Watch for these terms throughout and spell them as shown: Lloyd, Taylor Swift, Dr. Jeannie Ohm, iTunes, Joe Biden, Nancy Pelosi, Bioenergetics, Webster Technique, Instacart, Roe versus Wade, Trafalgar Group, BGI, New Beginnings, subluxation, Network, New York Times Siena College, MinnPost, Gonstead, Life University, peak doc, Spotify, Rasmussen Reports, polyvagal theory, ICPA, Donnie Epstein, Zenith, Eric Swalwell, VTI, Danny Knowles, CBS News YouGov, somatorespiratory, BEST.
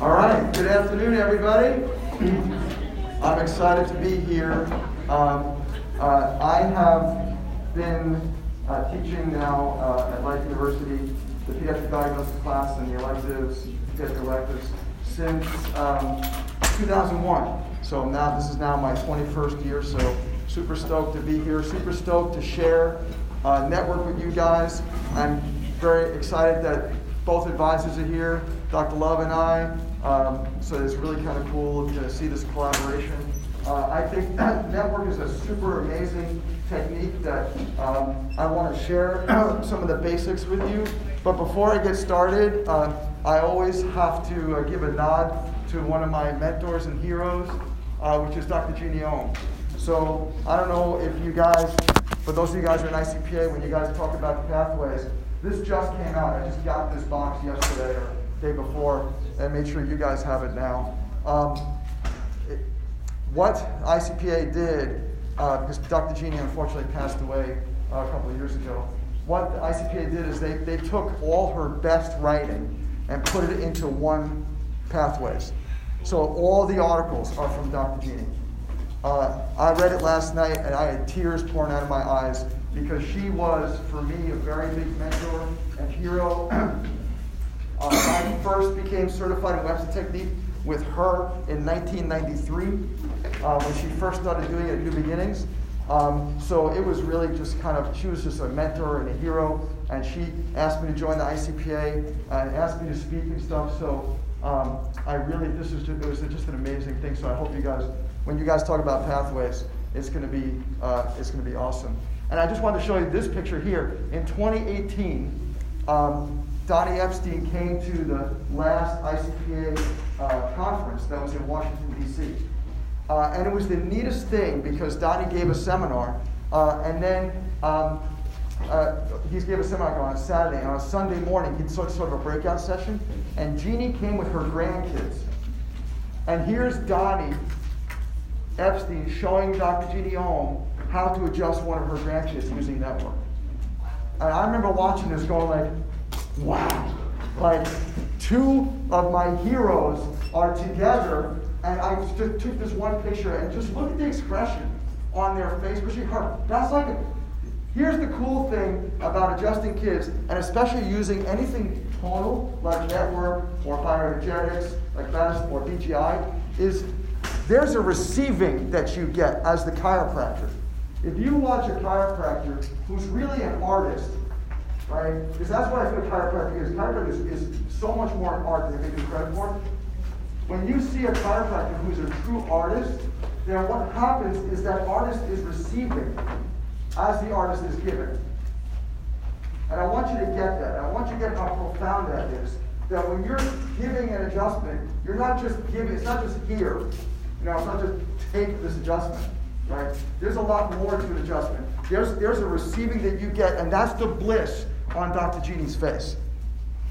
All right, good afternoon, everybody. I'm excited to be here. I have been teaching now at Life University the pediatric diagnosis class and the electives, pediatric electives, since 2001. So now this is now my 21st year, so super stoked to be here, super stoked to share Network with you guys. I'm very excited that both advisors are here, Dr. Love and I, so it's really kind of cool to see this collaboration. I think Network is a super amazing technique that I want to share some of the basics with you. But before I get started, I always have to give a nod to one of my mentors and heroes, which is Dr. Jeannie Ohm. So I don't know if you guys, for those of you guys who are in ICPA, when you guys talk about the pathways, this just came out. I just got this box yesterday or the day before, and made sure you guys have it now. What ICPA did, because Dr. Jeannie unfortunately passed away a couple of years ago, what the ICPA did is they took all her best writing and put it into one pathways. So all the articles are from Dr. Jeannie. I read it last night and I had tears pouring out of my eyes because she was, for me, a very big mentor and hero. I first became certified in Webster Technique with her in 1993 when she first started doing it at New Beginnings. So it was really just kind of, she was just a mentor and a hero, and she asked me to join the ICPA and asked me to speak and stuff. So I really, it was just an amazing thing. So I hope you guys, when you guys talk about pathways, it's going to be awesome. And I just wanted to show you this picture here. In 2018, Donnie Epstein came to the last ICPA conference that was in Washington, D.C. And it was the neatest thing because Donnie gave a seminar, and then he gave a seminar on a Saturday. On a Sunday morning, he did sort of a breakout session, and Jeannie came with her grandkids. And here's Donnie Epstein showing Dr. Jeannie Ohm how to adjust one of her grandkids using Network. And I remember watching this going like, wow. Like, two of my heroes are together, and I just took this one picture and just look at the expression on their face, especially her. That's like, here's the cool thing about adjusting kids, and especially using anything tonal, like Network or Bioenergetics, like BEST or BGI, is there's a receiving that you get as the chiropractor. If you watch a chiropractor who's really an artist, right? Because that's what I feel chiropractic is. Chiropractic is so much more an art than they give you credit for. When you see a chiropractor who's a true artist, then what happens is that artist is receiving as the artist is giving. And I want you to get that. I want you to get how profound that is. That when you're giving an adjustment, you're not just giving, it's not just here. You know, it's not just take this adjustment, right? There's a lot more to an adjustment. There's a receiving that you get, and that's the bliss on Dr. Jeannie's face.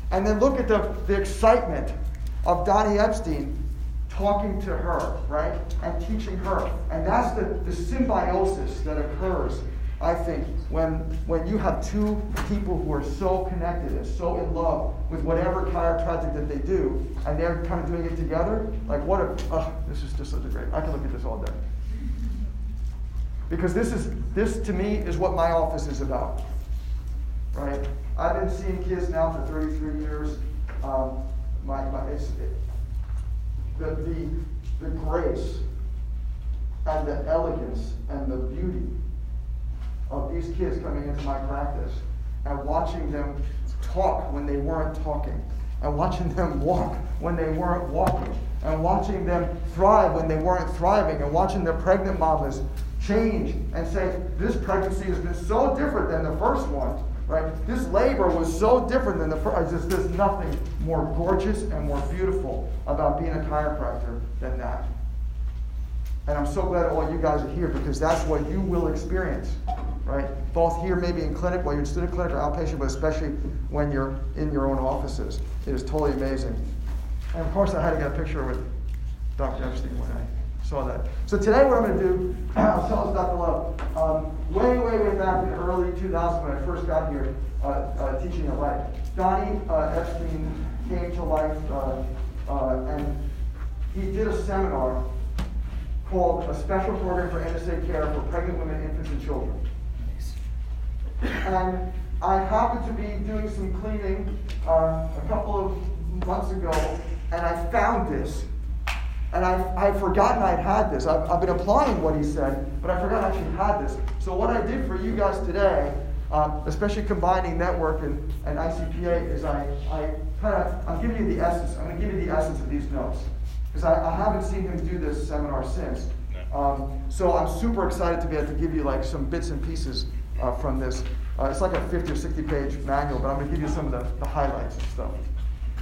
And then look at the excitement of Donnie Epstein talking to her, right? And teaching her. And that's the symbiosis that occurs, I think, when you have two people who are so connected and so in love with whatever chiropractic that they do, and they're kind of doing it together, like what a, this is just such a great, I can look at this all day. Because this to me is what my office is about, right? I've been seeing kids now for 33 years. The grace and the elegance and the beauty of these kids coming into my practice and watching them talk when they weren't talking, and watching them walk when they weren't walking, and watching them thrive when they weren't thriving, and watching their pregnant mamas change and say, this pregnancy has been so different than the first one, right? This labor was so different than the first. There's nothing more gorgeous and more beautiful about being a chiropractor than that. And I'm so glad all you guys are here because that's what you will experience, right? Both here, maybe in clinic, while you're still in clinic or outpatient, but especially when you're in your own offices. It is totally amazing. And of course, I had to get a picture with Dr. Epstein when I saw that. So today what I'm going to do, I'll tell us Dr. Love, way back in early 2000 when I first got here teaching at Life, Donnie Epstein came to Life and he did a seminar called A Special Program for NSA Care for Pregnant Women, Infants, and Children. And I happened to be doing some cleaning a couple of months ago, and I found this. And I've forgotten I'd had this. I've been applying what he said, but I forgot I actually had this. So what I did for you guys today, especially combining network and ICPA, is I'm giving you the essence. I'm going to give you the essence of these notes, because I haven't seen him do this seminar since. So I'm super excited to be able to give you like some bits and pieces from this. It's like a 50 or 60 page manual, but I'm going to give you some of the highlights and stuff.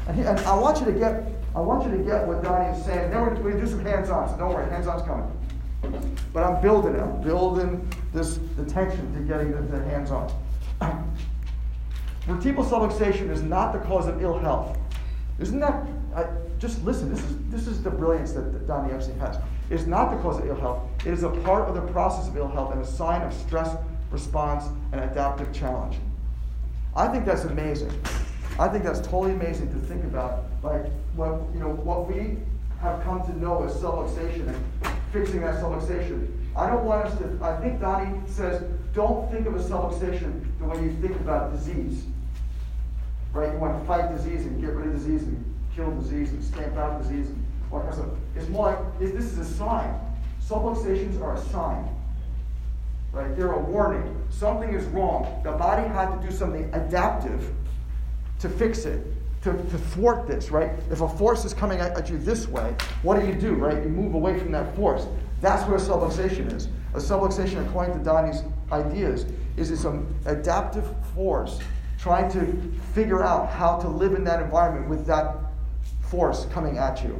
And I want you to get, what Donnie is saying. Then we're going to do some hands-on, so don't worry, hands-on's coming. But I'm building it. I'm building the tension to getting the hands-on. Vertebral subluxation is not the cause of ill health. Isn't that, just listen, this is the brilliance that Donnie Epstein has. It's not the cause of ill health. It is a part of the process of ill health and a sign of stress response and adaptive challenge. I think that's amazing. I think that's totally amazing to think about, like what we have come to know as subluxation and fixing that subluxation. I think Donnie says, don't think of a subluxation the way you think about disease. Right? You want to fight disease and get rid of disease and kill disease and stamp out disease and all kinds of stuff. It's more like this is a sign. Subluxations are a sign. Right? They're a warning. Something is wrong. The body had to do something adaptive to fix it, to thwart this, right? If a force is coming at you this way, what do, right? You move away from that force. That's what a subluxation is. A subluxation, according to Donnie's ideas, is it's an adaptive force trying to figure out how to live in that environment with that force coming at you.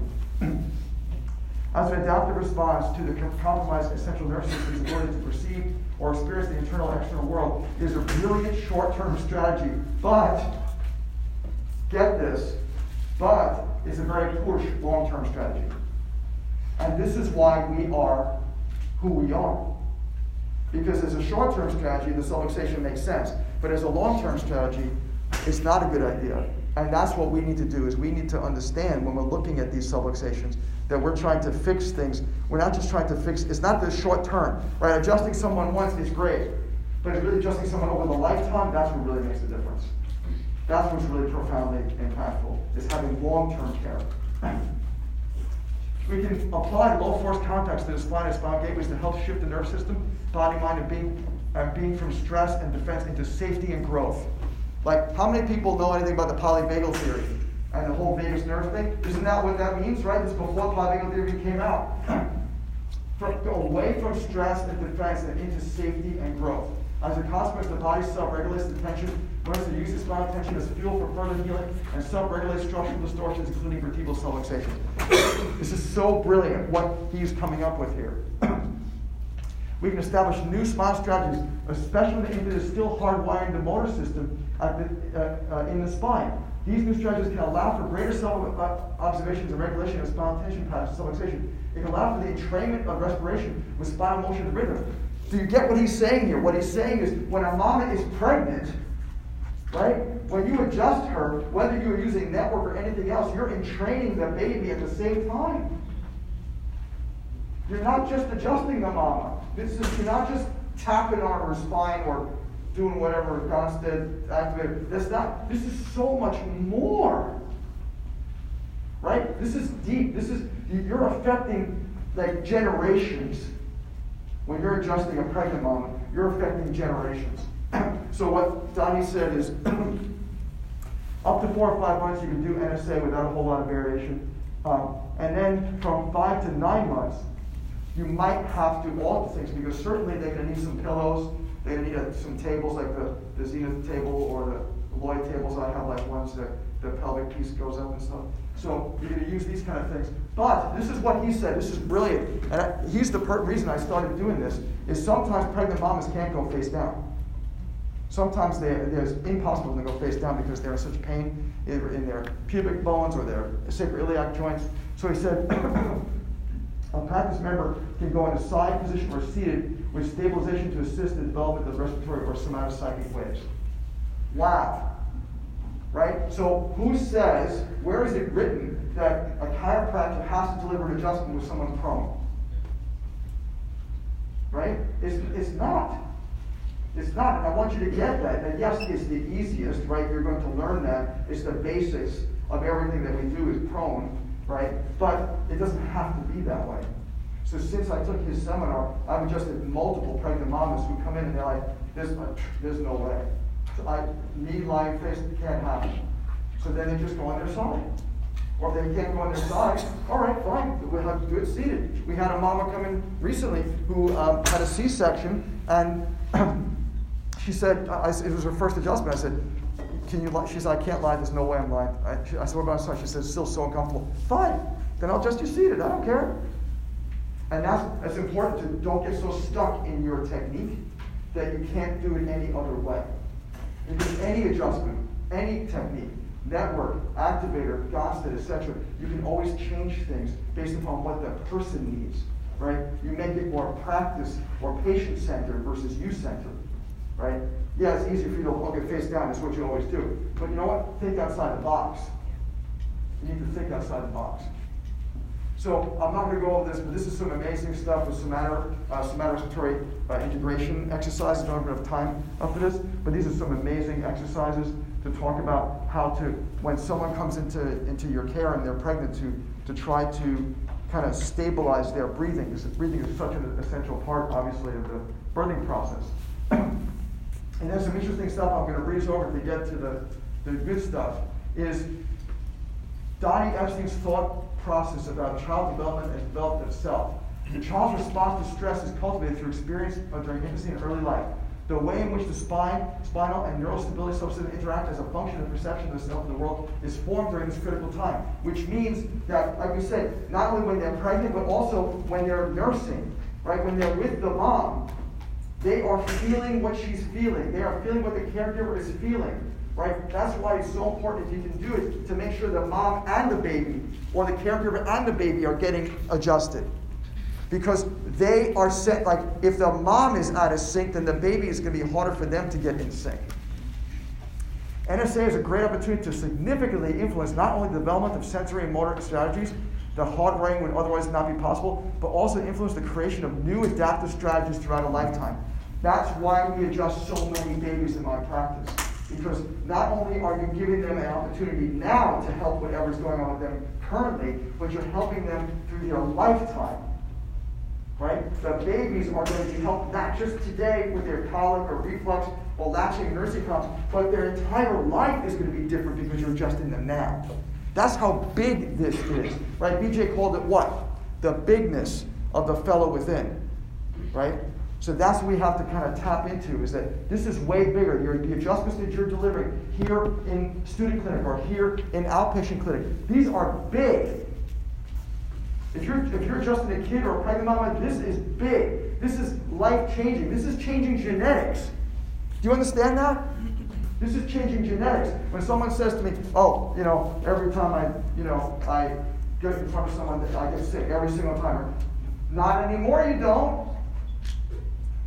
As an adaptive response to the compromised essential nervous system's ability to perceive or experience the internal and external world, is a brilliant short-term strategy, but get this, but it's a very poor long-term strategy. And this is why we are who we are. Because as a short-term strategy, the subluxation makes sense. But as a long-term strategy, it's not a good idea. And that's what we need to do, is we need to understand when we're looking at these subluxations that we're trying to fix things. We're not just trying to fix, it's not the short-term, right? Adjusting someone once is great, but it's really adjusting someone over the lifetime, that's what really makes a difference. That's what's really profoundly impactful, is having long-term care. We can apply low-force contacts to the spine and spinal gateways to help shift the nervous system, body, mind, and being from stress and defense into safety and growth. Like, how many people know anything about the polyvagal theory and the whole vagus nerve thing? Isn't that what that means, right? This is before polyvagal theory came out. Away from stress and defense and into safety and growth. As a consequence, the body self-regulates the tension, learns to use the spinal tension as fuel for further healing, and self-regulates structural distortions, including vertebral subluxation. This is so brilliant, what he's coming up with here. We can establish new smile strategies, especially the infant is still hardwiring the motor system in the spine. These new strategies can allow for greater self-observations and regulation of spinal tension patterns, subluxation. It can allow for the entrainment of respiration with spinal motion and rhythm. Do you get what he's saying here? What he's saying is, when a mama is pregnant, right, when you adjust her, whether you're using network or anything else, you're entraining the baby at the same time. You're not just adjusting the mama. You're not just tapping on her spine or doing whatever, Gonstead, activated. This is so much more, right? This is deep. You're affecting like generations. When you're adjusting a pregnant mom, you're affecting generations. So what Donnie said is, up to 4 or 5 months you can do NSA without a whole lot of variation. And then from 5 to 9 months, you might have to alter things, because certainly they're gonna need some pillows, they're gonna need some tables, like the Zenith table or the Lloyd tables I have, like ones that the pelvic piece goes up and stuff. So you're going to use these kind of things. But this is what he said. This is brilliant. And he's the reason I started doing this, is sometimes pregnant mamas can't go face down. Sometimes it's impossible to go face down because they're in such pain in their pubic bones or their sacroiliac joints. So he said, a practice member can go in a side position or seated with stabilization to assist the development of respiratory or somatopsychic waves. Wow. Right? So who says, where is it written that a chiropractor has to deliver an adjustment with someone prone. Right? It's not. It's not. I want you to get that. And yes, it's the easiest, right? You're going to learn that. It's the basics of everything that we do is prone, right? But it doesn't have to be that way. So since I took his seminar, I've adjusted multiple pregnant mamas who come in and they're like, there's no way. So me lying face can't happen. So then they just go on their side. Or if they can't go on their side, all right, fine, we'll have to do it seated. We had a mama come in recently who had a C-section, and she said, it was her first adjustment. I said, can you lie? She said, I can't lie, there's no way I'm lying. I said, what about side? She said, it's still so uncomfortable. Fine, then I'll just do seated, I don't care. And that's important to don't get so stuck in your technique that you can't do it any other way. Because any adjustment, any technique, network, activator, Gonstead, etc., you can always change things based upon what the person needs, right? You make it more practice or patient-centered versus you-centered, right? Yeah, it's easy for you to look at face down, it's what you always do. But you know what? Think outside the box. You need to think outside the box. So I'm not going to go over this, but this is some amazing stuff with somatorespiratory integration exercises. I don't have enough time for this, but these are some amazing exercises to talk about how to, when someone comes into your care and they're pregnant, to try to kind of stabilize their breathing, because breathing is such an essential part, obviously, of the birthing process. And there's some interesting stuff I'm going to breeze over to get to the good stuff, is Donnie Epstein's thought process about child development and development itself. The child's response to stress is cultivated through experience during infancy and early life. The way in which the spine, spinal, and neural stability subsystem interact as a function of perception of the self in the world is formed during this critical time, which means that, like we said, not only when they're pregnant, but also when they're nursing, right? When they're with the mom, they are feeling what she's feeling. They are feeling what the caregiver is feeling. Right? That's why it's so important, if you can do it, to make sure the mom and the baby, or the caregiver and the baby, are getting adjusted. Because they are set, like, if the mom is out of sync, then the baby is going to be harder for them to get in sync. NSA is a great opportunity to significantly influence not only the development of sensory and motor strategies, the hardwiring would otherwise not be possible, but also influence the creation of new adaptive strategies throughout a lifetime. That's why we adjust so many babies in my practice. Because not only are you giving them an opportunity now to help whatever's going on with them currently, but you're helping them through their lifetime, right? The babies are going to be helped not just today with their colic or reflux or latching nursing problems, but their entire life is going to be different because you're adjusting them now. That's how big this is, right? BJ called it what? The bigness of the fellow within, right? So that's what we have to kind of tap into, is that this is way bigger. The adjustments that you're delivering here in student clinic or here in outpatient clinic, these are big. If you're adjusting a kid or a pregnant mama, this is big. This is life-changing. This is changing genetics. Do you understand that? This is changing genetics. When someone says to me, oh, you know, every time I get in front of someone, that I get sick every single time. Not anymore, you don't.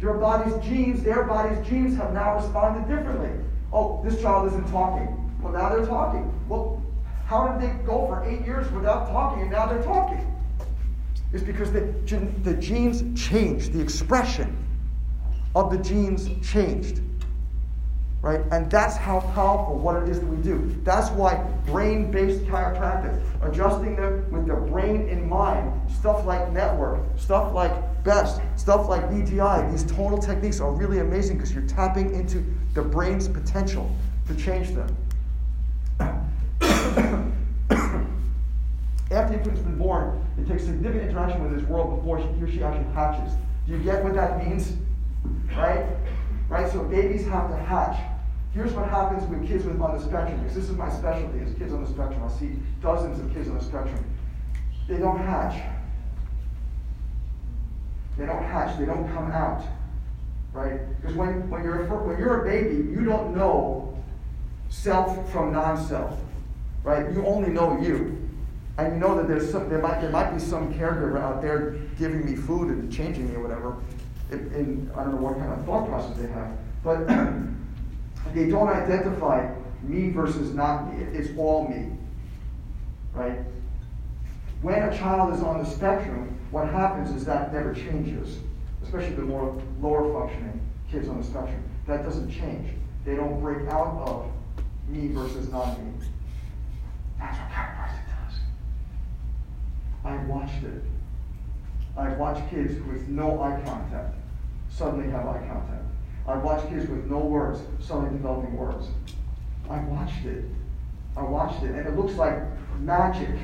Your body's genes, their body's genes have now responded differently. Oh, this child isn't talking. Well, now they're talking. Well, how did they go for 8 years without talking and now they're talking? It's because the genes changed. The expression of the genes changed. Right? And that's how powerful what it is that we do. That's why brain-based chiropractic, adjusting them with the brain in mind, stuff like network, stuff like BEST, stuff like VTI, these tonal techniques are really amazing because you're tapping into the brain's potential to change them. After the infant's been born, it takes significant interaction with this world before he or she actually hatches. Do you get what that means? Right? So babies have to hatch. Here's what happens with kids on the spectrum, because this is my specialty, is kids on the spectrum. I see dozens of kids on the spectrum. They don't hatch. They don't hatch. They don't come out, right? Because when you're a baby, you don't know self from non-self, right? You only know you, and you know that there might be some caregiver out there giving me food and changing me or whatever. I don't know what kind of thought process they have, but they don't identify me versus not me. It's all me, right? When a child is on the spectrum, what happens is that never changes, especially the more lower functioning kids on the spectrum. That doesn't change. They don't break out of me versus non-me. That's what chiropractic does. I've watched it. I've watched kids with no eye contact suddenly have eye contact. I've watched kids with no words suddenly developing words. I watched it. I watched it, and it looks like magic.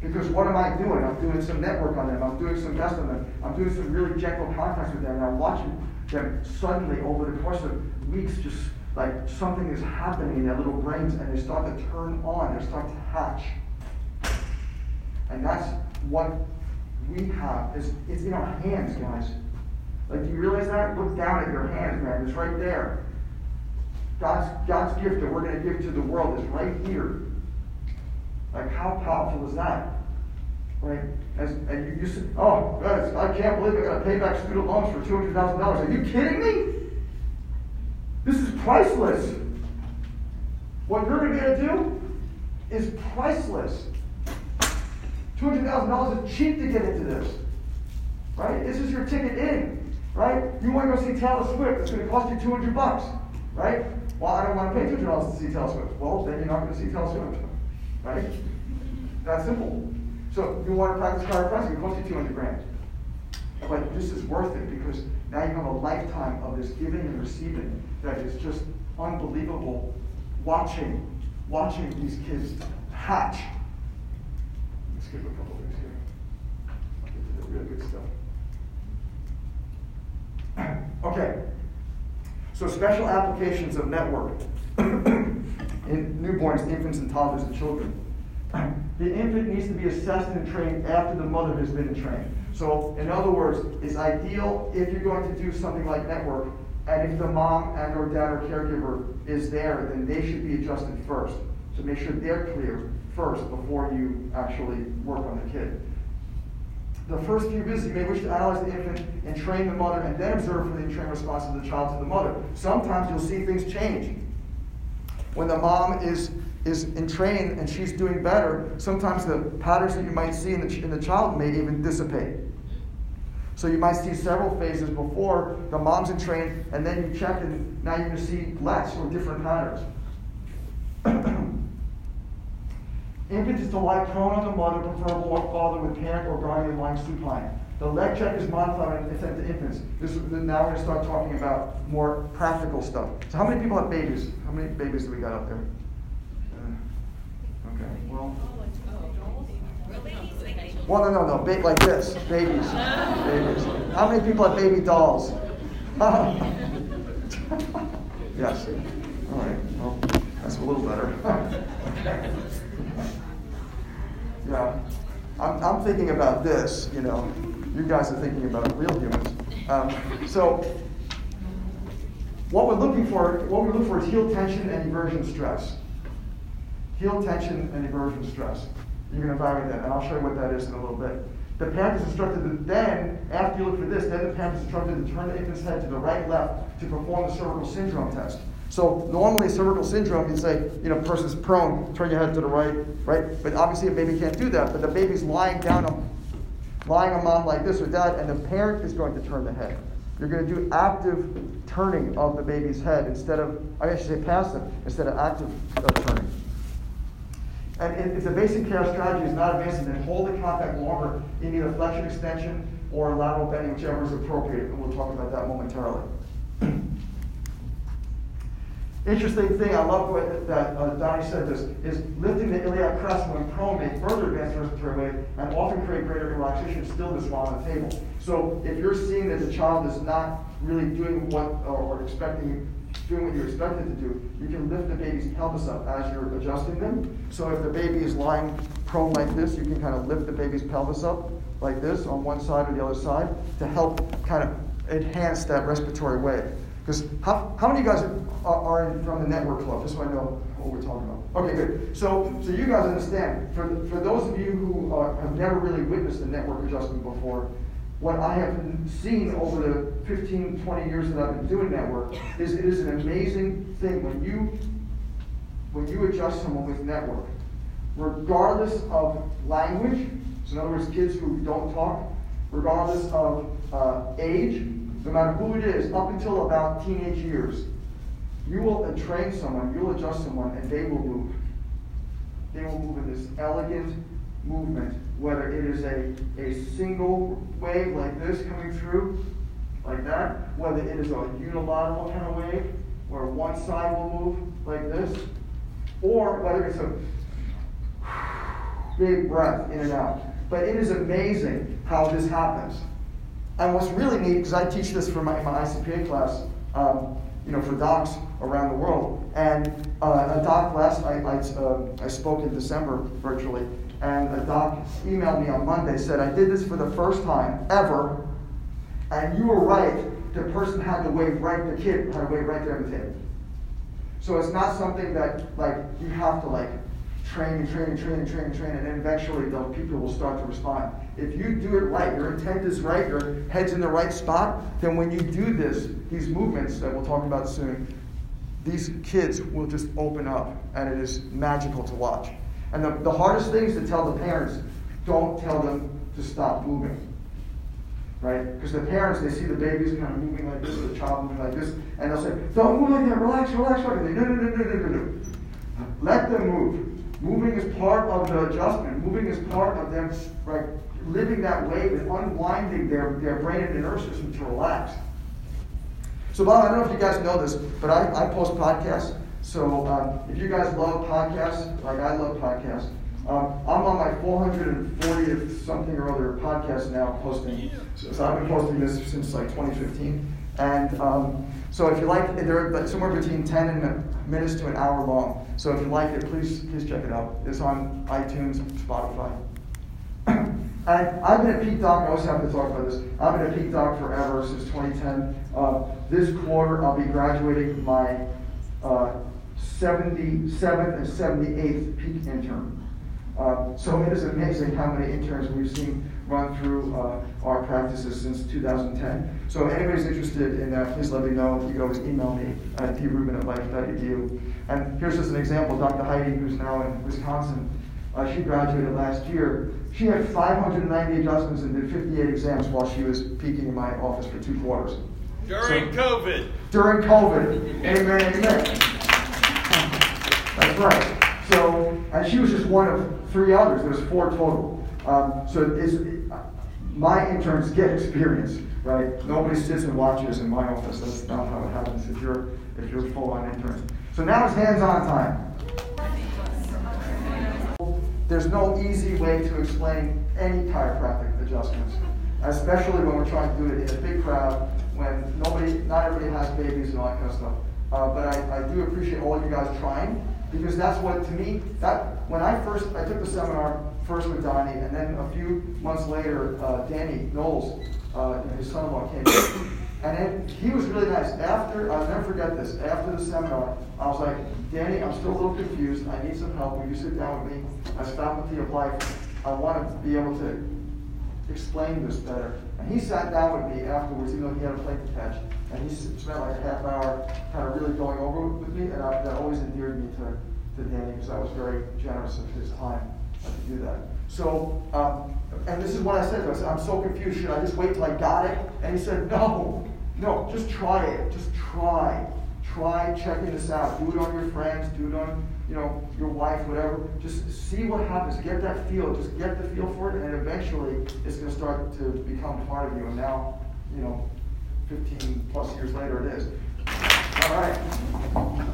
Because what am I doing? I'm doing some network on them. I'm doing some BEST on them. I'm doing some really gentle contacts with them. And I'm watching them suddenly over the course of weeks, just like something is happening in their little brains, and they start to turn on. They start to hatch. And that's what we have. It's in our hands, guys. Like, do you realize that? Look down at your hands, man. It's right there. God's gift that we're going to give to the world is right here. Like, how powerful is that? Right? And you said, oh, guys, I can't believe I got to pay back student loans for $200,000. Are you kidding me? This is priceless. What you're going to do is priceless. $200,000 is cheap to get into this. Right? This is your ticket in. Right? You want to go see Taylor Swift. It's going to cost you $200. Right? Well, I don't want to pay $200 to see Taylor Swift. Well, then you're not going to see Taylor Swift. Right? That's simple. So you want to practice chiropractic, it costs you $200 grand. But this is worth it because now you have a lifetime of this giving and receiving that is just unbelievable. Watching these kids hatch. Let's give a couple things here. I'll get to the really good stuff. Okay. So special applications of network. In newborns, infants, and toddlers, and children. The infant needs to be assessed and trained after the mother has been trained. So, in other words, it's ideal if you're going to do something like network, and if the mom and or dad or caregiver is there, then they should be adjusted first. So make sure they're clear first before you actually work on the kid. The first few visits, you may wish to analyze the infant and train the mother, and then observe for the trained response of the child to the mother. Sometimes you'll see things change. When the mom is in training and she's doing better, sometimes the patterns that you might see in the child may even dissipate. So you might see several phases before the mom's in training, and then you check and now you're going to see less or different patterns. Infant is to lie prone on the mother, preferable on father with parent or guardian lying supine. The leg check is modified and sent to infants. Now we're going to start talking about more practical stuff. So how many people have babies? How many babies do we got out there? Okay, well. Well, no. Like this. Babies. Babies. How many people have baby dolls? Yes. All right. Well, that's a little better. Yeah. I'm thinking about this, you know. You guys are thinking about real humans. So what we look for is heel tension and eversion stress. Heel tension and eversion stress. You're going to evaluate that, and I'll show you what that is in a little bit. The parent is instructed to then, after you look for this, then the parent is instructed to turn the infant's head to the right left to perform the cervical syndrome test. So normally cervical syndrome, you'd say, you know, person's prone, turn your head to the right, right? But obviously a baby can't do that, but the baby's lying on mom like this or that, and the parent is going to turn the head. You're going to do active turning of the baby's head instead of turning. And if the basic care strategy is not advancing, then hold the contact longer in either flexion extension or lateral bending, whichever is appropriate, and we'll talk about that momentarily. Interesting thing, I love what Donnie said this, is lifting the iliac crest when prone may further advance the respiratory way and often create greater relaxation and stillness while on the table. So if you're seeing that the child is not really doing what you're expected to do, you can lift the baby's pelvis up as you're adjusting them. So if the baby is lying prone like this, you can kind of lift the baby's pelvis up like this on one side or the other side to help kind of enhance that respiratory wave. Because how many of you guys are from the network club? Just so I know what we're talking about. Okay, good. So you guys understand. For those of you who have never really witnessed a network adjustment before, what I have seen over the 15, 20 years that I've been doing network is it is an amazing thing when you adjust someone with network. regardless of language. So in other words, kids who don't talk, regardless of age, no matter who it is, up until about teenage years, you will train someone, you'll adjust someone, and they will move. They will move in this elegant movement, whether it is a single wave like this coming through, like that, whether it is a unilateral kind of wave, where one side will move like this, or whether it's a big breath in and out. But it is amazing how this happens. And what's really neat, because I teach this for my ICPA class, for docs around the world. And a doc last night, I spoke in December virtually, and a doc emailed me on Monday, said, I did this for the first time ever, and you were right, the person had to wave right, the kid had to wave right there on the table. So it's not something that you have to train, and then eventually the people will start to respond. If you do it right, your intent is right, your head's in the right spot, then when you do this, these movements that we'll talk about soon, these kids will just open up, and it is magical to watch. And the hardest thing is to tell the parents, don't tell them to stop moving, right? Because the parents, they see the babies kind of moving like this, or the child moving like this, and they'll say, don't move like that, relax. And they, no. Let them move. Moving is part of the adjustment. Moving is part of them living that wave and unwinding their brain and nervous system to relax. So, Bob, I don't know if you guys know this, but I post podcasts. So if you guys love podcasts, like I love podcasts, I'm on my 440th something or other podcast now posting. So I've been posting this since 2015. And so if you like, they're somewhere between 10 minutes to an hour long. So if you like it, please check it out. It's on iTunes, Spotify. And I've been at peak doc. I always have to talk about this. I've been at peak doc forever, since 2010. This quarter, I'll be graduating my 77th and 78th peak intern. So it is amazing how many interns we've seen run through our practices since 2010. So if anybody's interested in that, please let me know. You can always email me at drubin@life.edu. And here's just an example. Dr. Heidi, who's now in Wisconsin, she graduated last year. She had 590 adjustments and did 58 exams while she was peaking in my office for 2 quarters. During COVID. During COVID. Amen. That's right. So, and she was just one of 3 others. There's 4 total. My interns get experience, right? Nobody sits and watches in my office. That's not how it happens if you're full-on intern. So now it's hands-on time. There's no easy way to explain any chiropractic adjustments, especially when we're trying to do it in a big crowd when not everybody has babies and all that kind of stuff. But I do appreciate all you guys trying, because that's what, to me, that when I took the seminar first with Donnie, and then a few months later, Danny Knowles, his son-in-law, came in. And he was really nice. I'll never forget this, after the seminar, I was like, Danny, I'm still a little confused. I need some help. Will you sit down with me as faculty of life? I want to be able to explain this better. And he sat down with me afterwards, even though he had a plane to catch. And he spent a half hour kind of really going over with me, and that always endeared me to Danny, because I was very generous of his time to do that. So, and this is what I said to him. I said, I'm so confused. Should I just wait till I got it? And he said, no, just try it. Just try. Try checking this out. Do it on your friends. Do it on your wife, whatever. Just see what happens. Get that feel. Just get the feel for it, and eventually it's going to start to become part of you. And now, 15 plus years later it is. All right.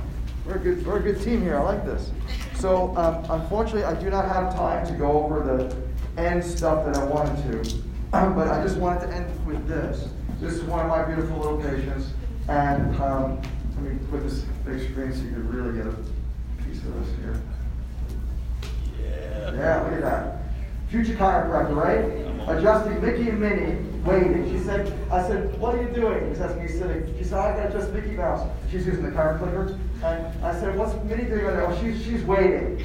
We're a good team here. I like this. So, unfortunately, I do not have time to go over the end stuff that I wanted to, but I just wanted to end with this. This is one of my beautiful little patients, and let me put this big screen so you can really get a piece of this here. Yeah, look at that. Future chiropractor, right? Adjusting Mickey and Minnie, waiting. I said, what are you doing? Because that's me sitting. She said, I got to adjust Mickey Mouse. She's using the chiropractor. And I said, what's Minnie doing right now? Well, she's waiting.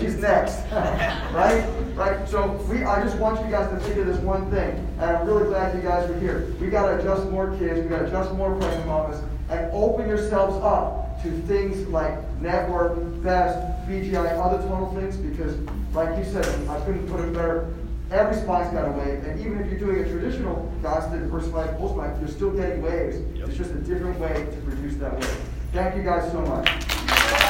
She's next. Right? So I just want you guys to think of this one thing. And I'm really glad you guys are here. We got to adjust more kids. We got to adjust more pregnant mamas. And open yourselves up to things like Network, BEST, BGI, other tonal things, because like you said, I couldn't put it better, every spine's got a wave, and even if you're doing a traditional Gonstead versus like bull spine, you're still getting waves. Yep. It's just a different way to produce that wave. Thank you guys so much.